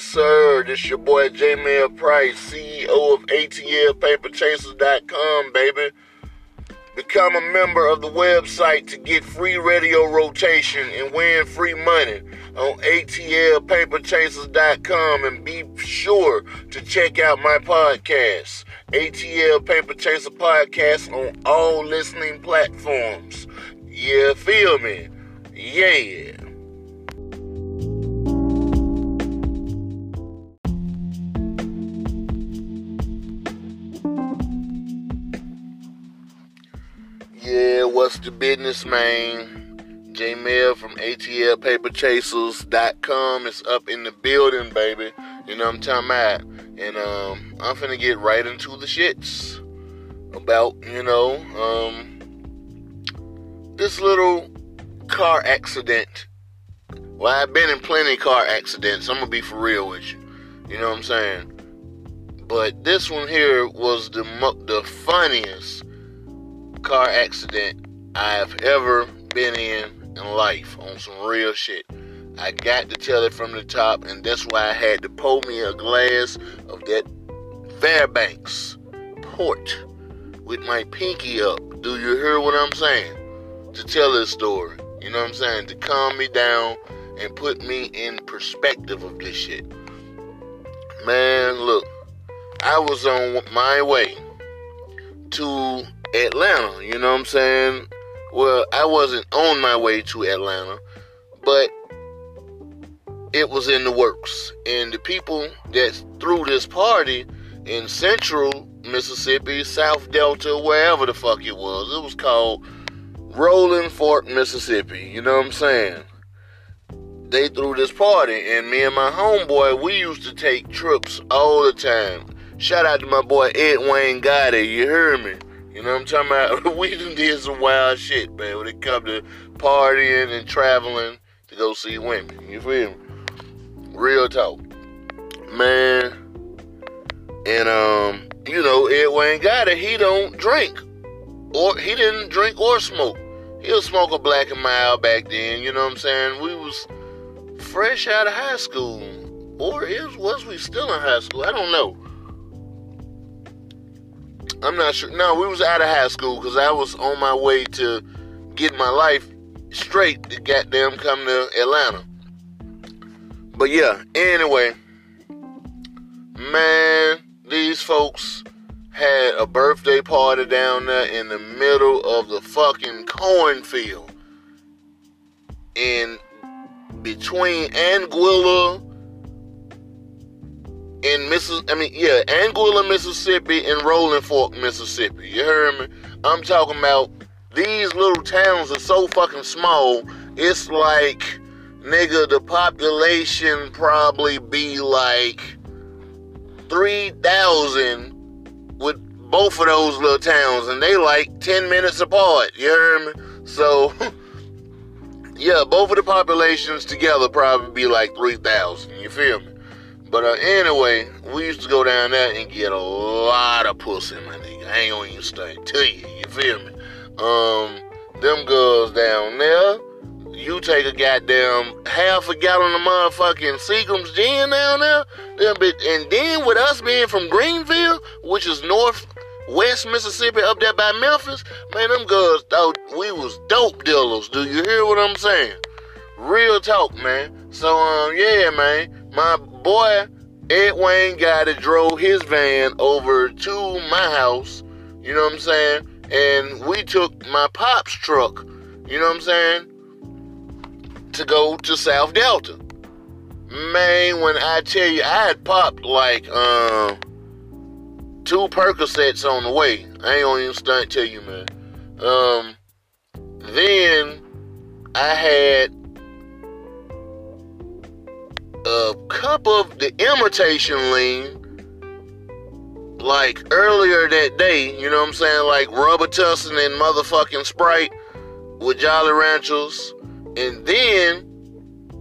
Yes, sir. This your boy J.M.L. Price, CEO of ATLPaperChasers.com, baby. Become a member of the website to get free radio rotation and win free money on ATLPaperChasers.com, and be sure to check out my podcast, ATL Paper Chaser Podcast, on all listening platforms. Yeah, feel me? Yeah. What's the business, man? J-Mail from ATLPaperChasers.com is up in the building, baby. You know what I'm talking about? And I'm finna get right into the shits about, this little car accident. Well, I've been in plenty of car accidents. I'm gonna be for real with you. You know what I'm saying? But this one here was the funniest car accident I've ever been in life, on some real shit. I got to tell it from the top, and that's why I had to pour me a glass of that Fairbanks port with my pinky up. Do you hear what I'm saying? To tell this story, you know what I'm saying? To calm me down and put me in perspective of this shit. Man, look, I was on my way to Atlanta, you know what I'm saying? Well, I wasn't on my way to Atlanta, but it was in the works. And the people that threw this party in Central Mississippi, South Delta, wherever the fuck it was called Rolling Fork, Mississippi, you know what I'm saying? They threw this party, and me and my homeboy, we used to take trips all the time. Shout out to my boy Ed Wayne Gotti, you hear me? You know what I'm talking about? We did some wild shit, man, when it come to partying and traveling to go see women. You feel me? Real talk. Man. And, Ed Wayne Gotti, he don't drink. Or he didn't drink or smoke. He'll smoke a black and mild back then, you know what I'm saying? We was fresh out of high school. Or was we still in high school? I don't know. I'm not sure. No, we was out of high school because I was on my way to get my life straight to goddamn come to Atlanta. But yeah, anyway, man, these folks had a birthday party down there in the middle of the fucking cornfield. In between Anguilla Anguilla, Mississippi, and Rolling Fork, Mississippi. You heard me? I'm talking about these little towns are so fucking small. It's like, nigga, the population probably be like 3,000 with both of those little towns, and they like 10 minutes apart. You heard me? So, yeah, both of the populations together probably be like 3,000. You feel me? But anyway, we used to go down there and get a lot of pussy, my nigga. I ain't gonna even start to you. You feel me? Them girls down there, you take a goddamn half a gallon of motherfucking Seagram's gin down there. And then with us being from Greenville, which is northwest Mississippi, up there by Memphis, man, them girls thought we was dope dealers. Do you hear what I'm saying? Real talk, man. So, yeah, man, my boy Ed Wayne Gotti drove his van over to my house, you know what I'm saying? And we took my pop's truck, you know what I'm saying, to go to South Delta. Man, when I tell you, I had popped like 2 Percocets on the way. I ain't gonna even stunt to you, man. Then I had a cup of the imitation lean like earlier that day, you know what I'm saying, like rubber tussin and motherfucking Sprite with Jolly Ranchers. And then,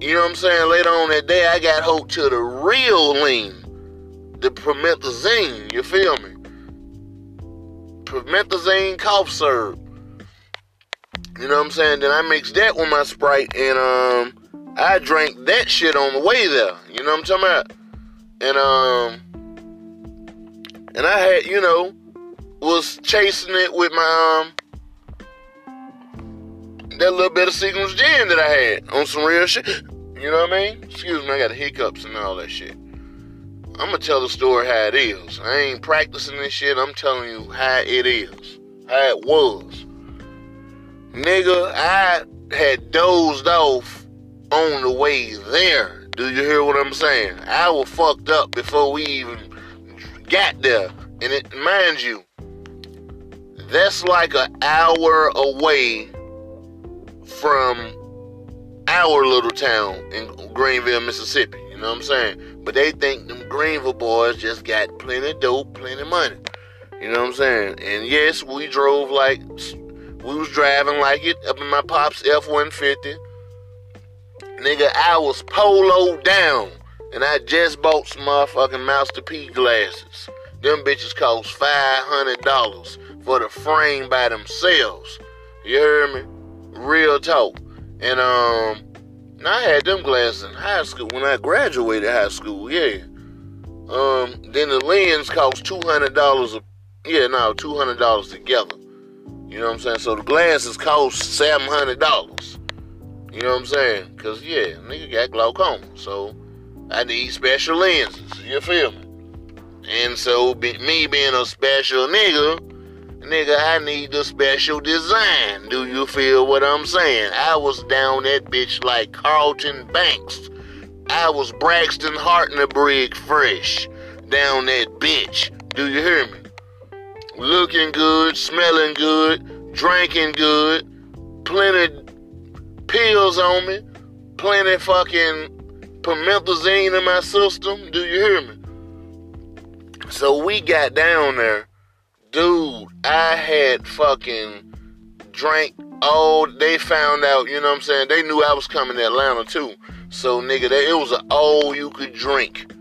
you know what I'm saying, later on that day I got hooked to the real lean, the Promethazine, you feel me, Promethazine cough syrup, you know what I'm saying. Then I mixed that with my Sprite, and I drank that shit on the way there. You know what I'm talking about? And I had, you know, was chasing it with my, that little bit of Seagram's gin that I had on some real shit. You know what I mean? Excuse me, I got hiccups and all that shit. I'm going to tell the story how it is. I ain't practicing this shit. I'm telling you how it is. How it was. Nigga, I had dozed off on the way there. Do you hear what I'm saying? I was fucked up before we even got there. And it, mind you, that's like an hour away from our little town in Greenville, Mississippi. You know what I'm saying? But they think them Greenville boys just got plenty dope, plenty money. You know what I'm saying? And yes, we drove like, we was driving like it up in my pop's F-150. Nigga, I was polo down. And I just bought some motherfucking Master P glasses. Them bitches cost $500 for the frame by themselves. You hear me? Real talk. And I had them glasses in high school when I graduated high school, yeah. Then the lens cost $200 $200 together. You know what I'm saying? So the glasses cost $700. You know what I'm saying? Cause yeah, nigga got glaucoma, so I need special lenses. You feel me? And so me being a special nigga, I need the special design. Do you feel what I'm saying? I was down that bitch like Carlton Banks. I was Braxton Hart in the brig fresh. Down that bitch. Do you hear me? Looking good, smelling good, drinking good, plenty pills on me, plenty fucking Promethazine in my system. Do you hear me? So we got down there. Dude, I had fucking drank all, they found out, you know what I'm saying? They knew I was coming to Atlanta too. So, nigga, it was an all you could drink.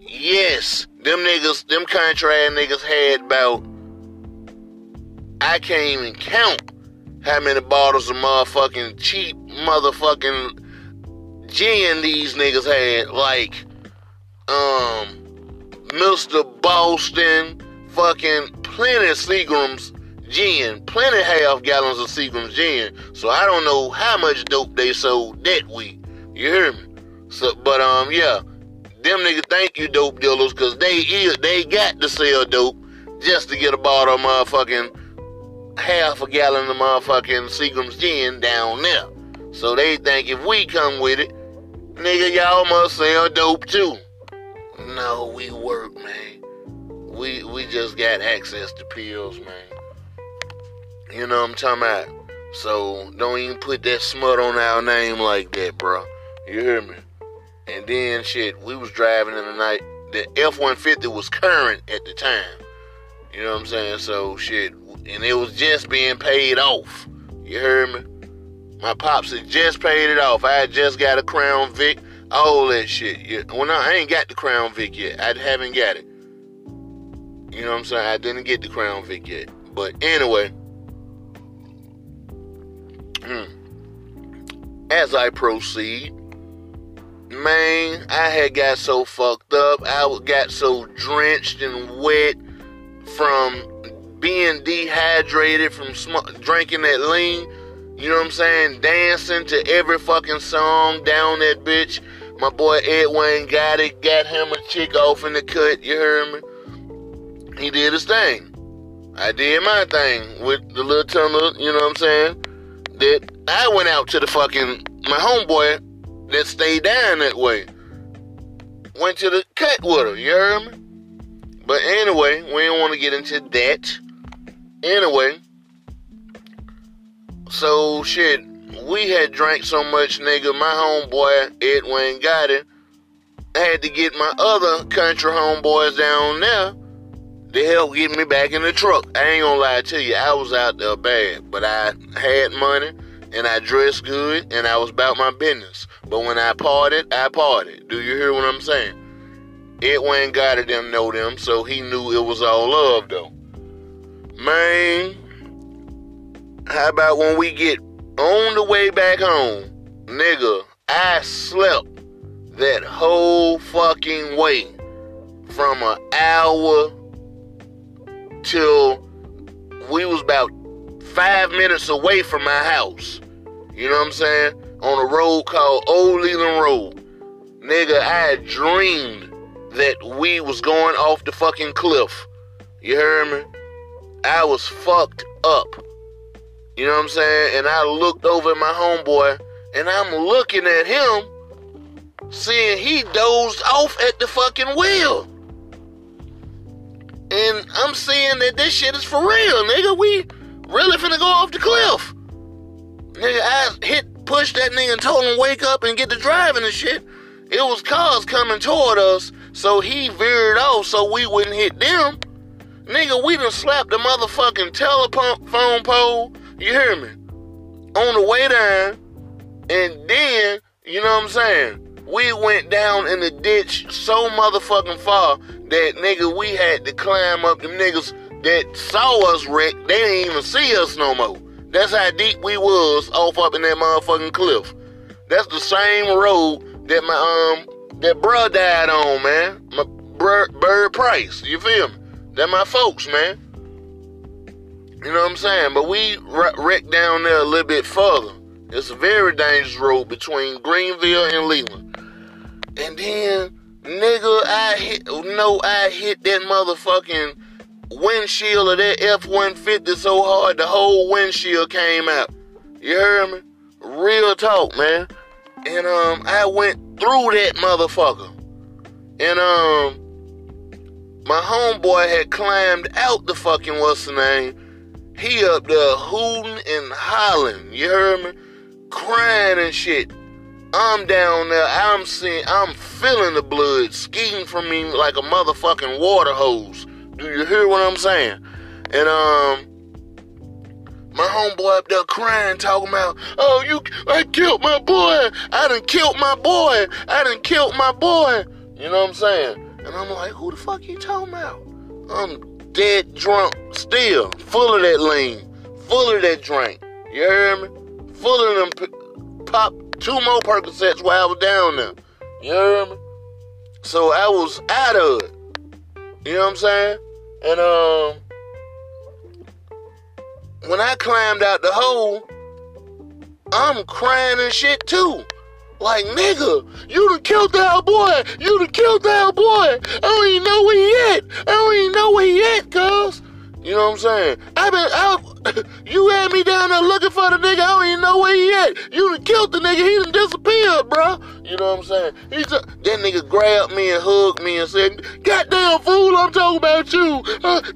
Yes, them contract niggas had about, I can't even count how many bottles of motherfucking cheap motherfucking gin these niggas had. Like, Mr. Boston, fucking plenty of Seagram's gin, plenty half gallons of Seagram's gin. So I don't know how much dope they sold that week. You hear me? So, but yeah, them niggas thank you dope dealers, cause they got to sell dope just to get a bottle of motherfucking half a gallon of motherfucking Seagram's gin down there. So they think if we come with it, nigga, y'all must sell dope too. No, we work, man. We just got access to pills, man. You know what I'm talking about? So, don't even put that smut on our name like that, bro. You hear me? And then, shit, we was driving in the night. The F-150 was current at the time. You know what I'm saying? So, shit, and it was just being paid off. You hear me? My pops had just paid it off. I had just got a Crown Vic, all that shit. Yeah. Well, no, I ain't got the Crown Vic yet. I haven't got it. You know what I'm saying? I didn't get the Crown Vic yet. But anyway, as I proceed, man, I had got so fucked up. I got so drenched and wet from being dehydrated, from drinking that lean. You know what I'm saying? Dancing to every fucking song down that bitch. My boy Ed Wayne Gotti got him a chick off in the cut. You heard me? He did his thing. I did my thing with the little tunnel, you know what I'm saying? That I went out to the fucking, my homeboy that stayed down that way, went to the cut with her, you hear me? But anyway, we don't want to get into that. Anyway, so shit, we had drank so much, nigga, my homeboy, Ed Wayne Gotti, I had to get my other country homeboys down there to help get me back in the truck. I ain't gonna lie to you, I was out there bad, but I had money, and I dressed good, and I was about my business. But when I partied. Do you hear what I'm saying? Ed Wayne Gotti didn't know them, so he knew it was all love, though. Man, how about when we get on the way back home, nigga, I slept that whole fucking way from an hour till we was about 5 minutes away from my house. You know what I'm saying? On a road called Old Leland Road. Nigga, I dreamed that we was going off the fucking cliff. You heard me? I was fucked up. You know what I'm saying? And I looked over at my homeboy, and I'm looking at him, seeing he dozed off at the fucking wheel. And I'm seeing that this shit is for real, nigga. We really finna go off the cliff. Nigga, I pushed that nigga and told him wake up and get to driving and shit. It was cars coming toward us, so he veered off so we wouldn't hit them. Nigga, we done slapped the motherfucking telephone pole, you hear me, on the way down, and then, you know what I'm saying, we went down in the ditch so motherfucking far that, nigga, we had to climb up. Them niggas that saw us wreck, they didn't even see us no more. That's how deep we was off up in that motherfucking cliff. That's the same road that that bruh died on, man. My Bird Price, you feel me? They're my folks, man. You know what I'm saying? But we wrecked down there a little bit further. It's a very dangerous road between Greenville and Leland. And then, nigga, I hit that motherfucking windshield of that F-150 so hard the whole windshield came out. You heard me? Real talk, man. And I went through that motherfucker. And my homeboy had climbed out the fucking what's the name. He up there hooting and hollering, you heard me? Crying and shit. I'm down there, I'm feeling the blood skiing from me like a motherfucking water hose. Do you hear what I'm saying? And my homeboy up there crying, talking about, oh, I killed my boy. I done killed my boy. I done killed my boy. You know what I'm saying? And I'm like, who the fuck you talking about? I'm dead drunk still. Full of that lean. Full of that drink. You hear me? Full of them pop 2 more Percocets while I was down there. You hear me? So I was out of it. You know what I'm saying? And when I climbed out the hole, I'm crying and shit too. Like, nigga, you done killed that boy. You done killed that boy. I don't even know where he at. I don't even know where he at, cuz. You know what I'm saying? You had me down there looking for the nigga. I don't even know where he at. You done killed the nigga. He done disappeared, bro. You know what I'm saying? That nigga grabbed me and hugged me and said, goddamn fool, I'm talking about you.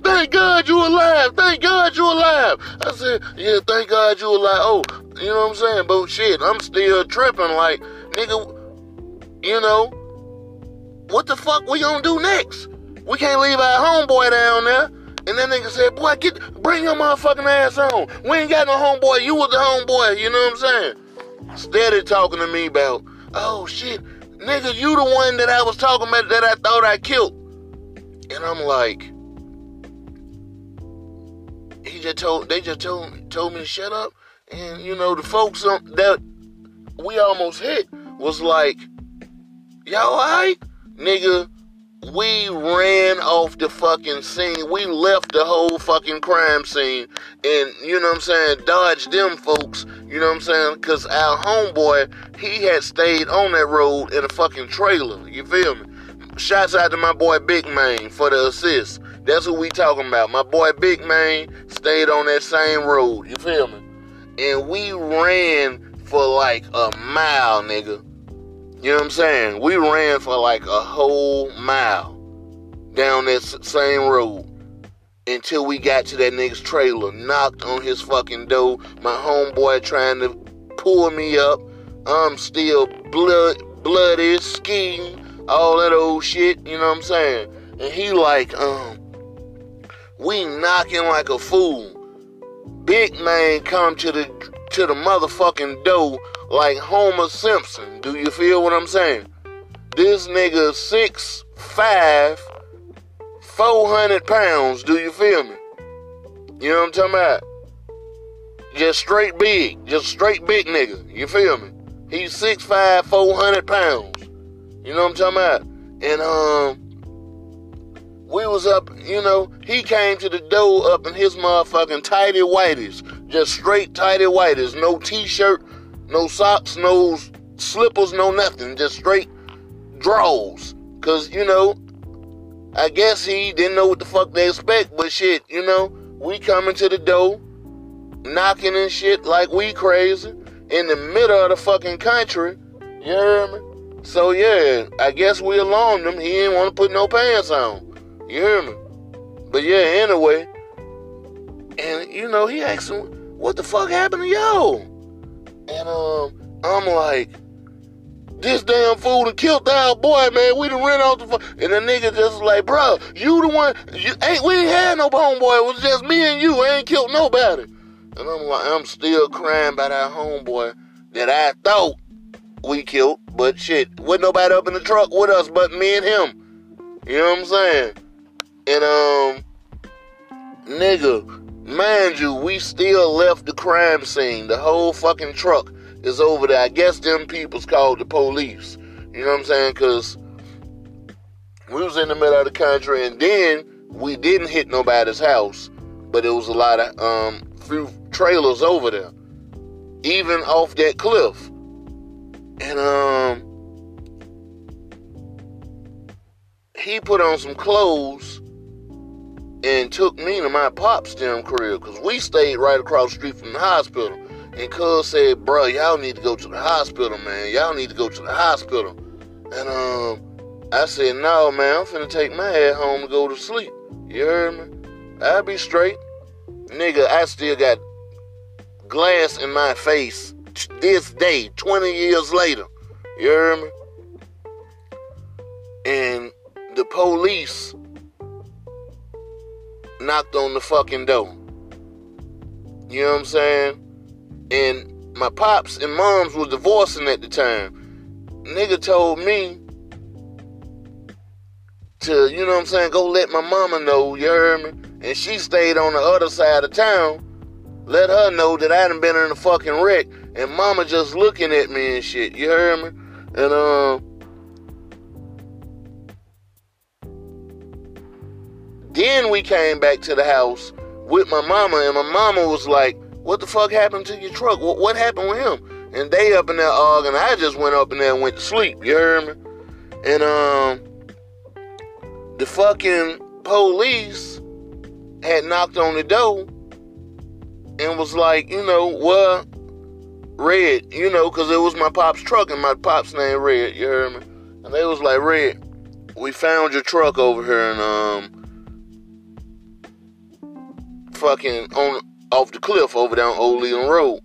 Thank God you alive. Thank God you alive. I said, yeah, thank God you alive. Oh, you know what I'm saying? But shit, I'm still tripping like, nigga, you know, what the fuck we gonna do next? We can't leave our homeboy down there. And that nigga said, boy, bring your motherfucking ass on. We ain't got no homeboy. You was the homeboy. You know what I'm saying? Steady talking to me about, oh, shit, nigga, you the one that I was talking about that I thought I killed. And I'm like, they just told me to shut up. And, you know, the folks that we almost hit was like, y'all all right? Nigga, we ran off the fucking scene. We left the whole fucking crime scene and, you know what I'm saying, dodged them folks, you know what I'm saying, because our homeboy, he had stayed on that road in a fucking trailer, you feel me? Shouts out to my boy Big Man for the assist. That's what we talking about. My boy Big Man stayed on that same road, you feel me? And we ran for like a mile, nigga. You know what I'm saying? We ran for like a whole mile down that same road until we got to that nigga's trailer. Knocked on his fucking door. My homeboy trying to pull me up. I'm still bloody, skiing, all that old shit. You know what I'm saying? And he like, we knocking like a fool. Big Man come to the motherfucking door like Homer Simpson. Do you feel what I'm saying? This nigga 6'5", 400 pounds. Do you feel me? You know what I'm talking about? Just straight big. Just straight big nigga. You feel me? He's 6'5", 400 pounds. You know what I'm talking about? And we was up, you know, he came to the door up in his motherfucking tighty whities, just straight tighty whities, no t-shirt, no socks, no slippers, no nothing, just straight draws, cause, you know, I guess he didn't know what the fuck they expect, but shit, you know, we coming to the door, knocking and shit like we crazy, in the middle of the fucking country, you hear me? So yeah, I guess we alarmed him, he didn't want to put no pants on. You hear me? But yeah, anyway. And, you know, he asked him, what the fuck happened to y'all? And I'm like, this damn fool done killed our boy, man. We done ran off the fuck. And the nigga just like, bro, you the one. We ain't had no homeboy. It was just me and you. I ain't killed nobody. And I'm like, I'm still crying about our homeboy that I thought we killed. But shit, wasn't nobody up in the truck with us but me and him. You know what I'm saying? And, nigga, mind you, we still left the crime scene. The whole fucking truck is over there. I guess them people's called the police. You know what I'm saying? Because we was in the middle of the country, and then we didn't hit nobody's house, but it was a lot of, few trailers over there, even off that cliff. And, he put on some clothes and took me to my pop's damn crib, because we stayed right across the street from the hospital. And cuz said, bro, y'all need to go to the hospital, man. Y'all need to go to the hospital. And I said, no, man, I'm finna take my head home and go to sleep. You heard me? I'll be straight. Nigga, I still got glass in my face this day, 20 years later. You heard me? And the police knocked on the fucking door. You know what I'm saying? And my pops and moms were divorcing at the time. Nigga told me to, you know what I'm saying, go let my mama know, you heard me? And she stayed on the other side of town. Let her know that I done been in a fucking wreck. And mama just looking at me and shit, you heard me? And, then we came back to the house with my mama, and my mama was like, what the fuck happened to your truck? What happened with him? And they up in there arguing. I just went up in there and went to sleep. You heard me? And, the fucking police had knocked on the door and was like, you know, well, Red, you know, because it was my pop's truck and my pop's name Red. You heard me? And they was like, Red, we found your truck over here, and, fucking on off the cliff over down Old Leland Road.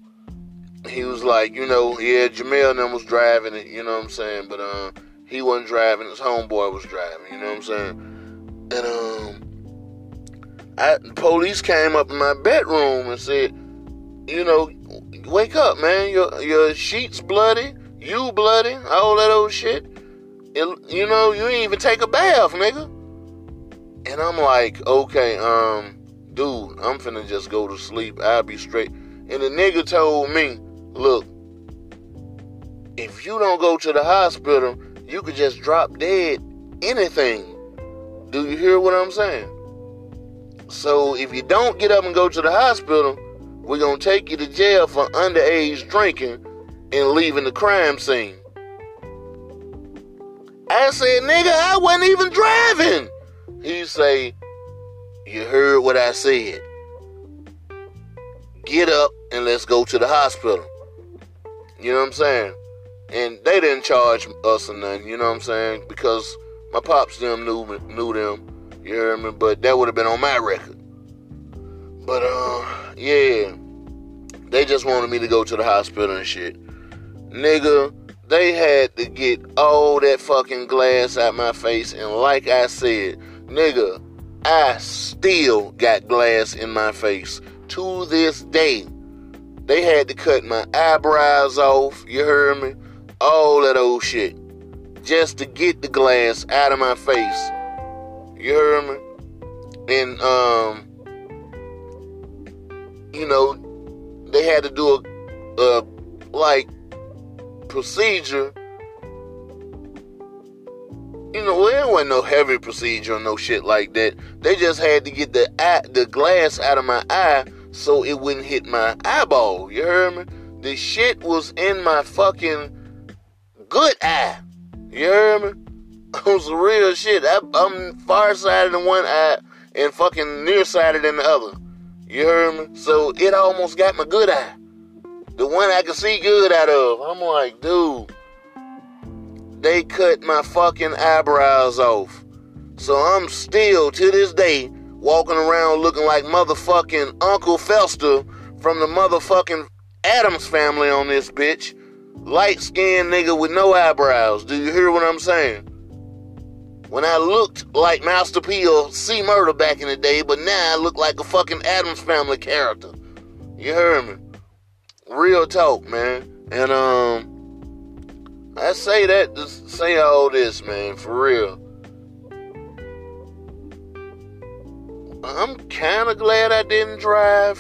He was like, you know, yeah, J.M.L. and them was driving it, you know what I'm saying, but he wasn't driving, his homeboy was driving, you know what I'm saying. And the police came up in my bedroom and said, you know, wake up, man, your sheet's bloody, you bloody, all that old shit, you know, you ain't even take a bath, nigga. And I'm like, okay, dude, I'm finna just go to sleep. I'll be straight. And the nigga told me, look, if you don't go to the hospital, you could just drop dead anything. Do you hear what I'm saying? So if you don't get up and go to the hospital, we're gonna take you to jail for underage drinking and leaving the crime scene. I said, nigga, I wasn't even driving. He say, you heard what I said. Get up and let's go to the hospital. You know what I'm saying? And they didn't charge us or nothing, you know what I'm saying? Because my pops them knew them, you hear me? But that would have been on my record. But, yeah. They just wanted me to go to the hospital and shit. Nigga, they had to get all that fucking glass out my face. And like I said, nigga, I still got glass in my face to this day. They had to cut my eyebrows off, you heard me? All that old shit, just to get the glass out of my face, you heard me? And, you know, they had to do a procedure You know, there wasn't no heavy procedure or no shit like that. They just had to get the glass out of my eye so it wouldn't hit my eyeball. You heard me? The shit was in my fucking good eye. You heard me? It was real shit. I'm far-sighted in one eye and fucking nearsighted in the other. You heard me? So it almost got my good eye. The one I could see good out of. I'm like, dude, they cut my fucking eyebrows off. So I'm still, to this day, walking around looking like motherfucking Uncle Felster from the motherfucking Addams Family on this bitch. Light-skinned nigga with no eyebrows. Do you hear what I'm saying? When I looked like Master P or C-Murder back in the day, but now I look like a fucking Addams Family character. You heard me? Real talk, man. And, I say that to say all this, man, for real. I'm kind of glad I didn't drive.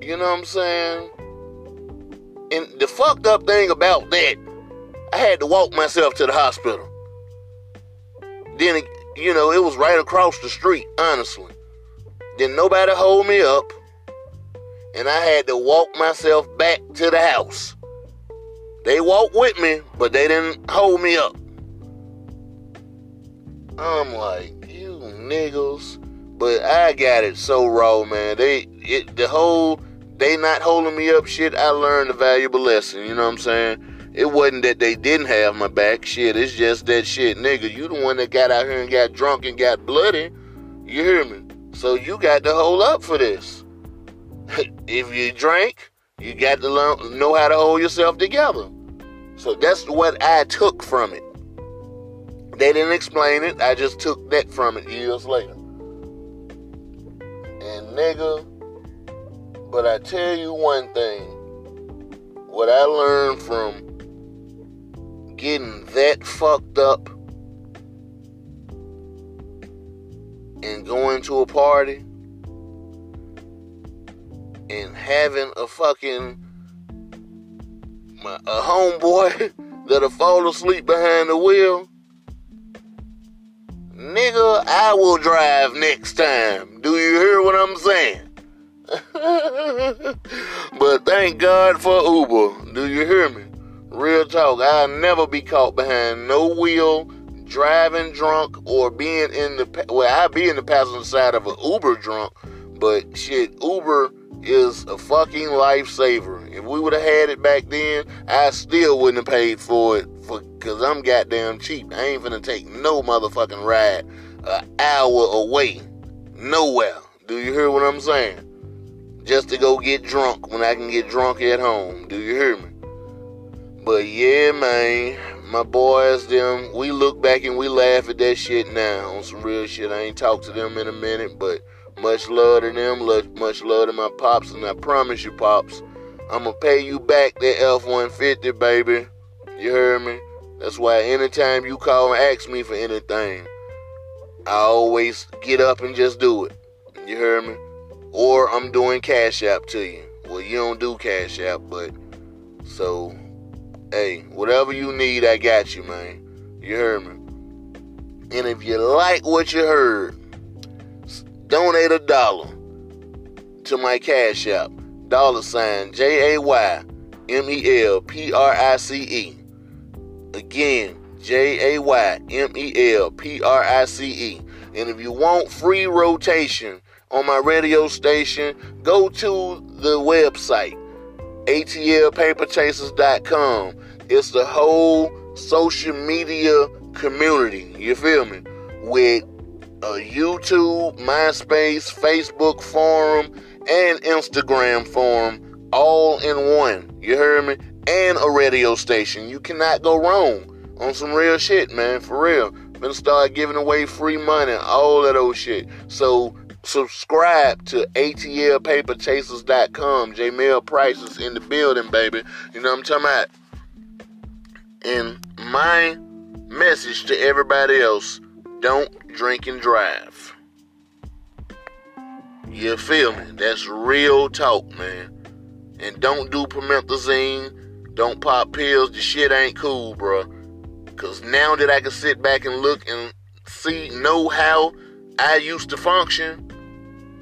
You know what I'm saying? And the fucked up thing about that, I had to walk myself to the hospital. Then, you know, it was right across the street, honestly. Then nobody hold me up. And I had to walk myself back to the house. They walked with me, but they didn't hold me up. I'm like, you niggas. But I got it so raw, man. They not holding me up shit, I learned a valuable lesson. You know what I'm saying? It wasn't that they didn't have my back. Shit, it's just that shit, nigga, you the one that got out here and got drunk and got bloody. You hear me? So you got to hold up for this. If you drink, you got to learn, know how to hold yourself together. So that's what I took from it. They didn't explain it. I just took that from it years later. And nigga, but I tell you one thing. What I learned from getting that fucked up and going to a party and having a fucking a homeboy that'll fall asleep behind the wheel, nigga, I will drive next time. Do you hear what I'm saying? But thank God for Uber. Do you hear me? Real talk. I'll never be caught behind no wheel, driving drunk, or being in the, well, I'll be in the passenger side of an Uber drunk, but shit, Uber is a fucking lifesaver. If we would have had it back then, I still wouldn't have paid for it, because I'm goddamn cheap. I ain't finna take no motherfucking ride an hour away, nowhere. Do you hear what I'm saying? Just to go get drunk when I can get drunk at home. Do you hear me? But yeah, man, my boys, them, we look back and we laugh at that shit now on some real shit. I ain't talked to them in a minute, but much love to them, much love to my pops, and I promise you, pops, I'm going to pay you back that F-150, baby. You heard me? That's why anytime you call and ask me for anything, I always get up and just do it. You heard me? Or I'm doing Cash App to you. Well, you don't do Cash App, but so, hey, whatever you need, I got you, man. You heard me? And if you like what you heard, donate $1 to my Cash App, $ $JAYMELPRICE. Again, $JAYMELPRICE. And if you want free rotation on my radio station, go to the website, ATLPaperChasers.com. It's the whole social media community, you feel me, with YouTube, MySpace, Facebook forum, and Instagram forum, all in one. You heard me? And a radio station. You cannot go wrong on some real shit, man, for real. Gonna start giving away free money, all of those shit. So subscribe to ATLPaperChasers.com. J.M.L. Price is in the building, baby. You know what I'm talking about? And my message to everybody else, don't drink and drive. You feel me? That's real talk, man. And don't do promethazine. Don't pop pills. The shit ain't cool, bro. Because now that I can sit back and look and see, know how I used to function,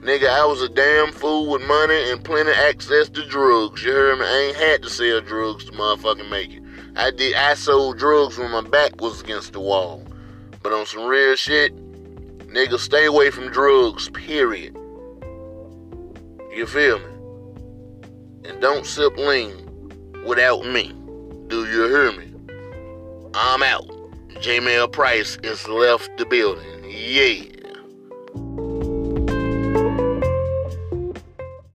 nigga, I was a damn fool with money and plenty of access to drugs. You heard me? I ain't had to sell drugs to motherfucking make it. I sold drugs when my back was against the wall. But on some real shit, nigga, stay away from drugs, period. You feel me? And don't sip lean without me. Do you hear me? I'm out. J.M.L. Price is left the building. Yeah.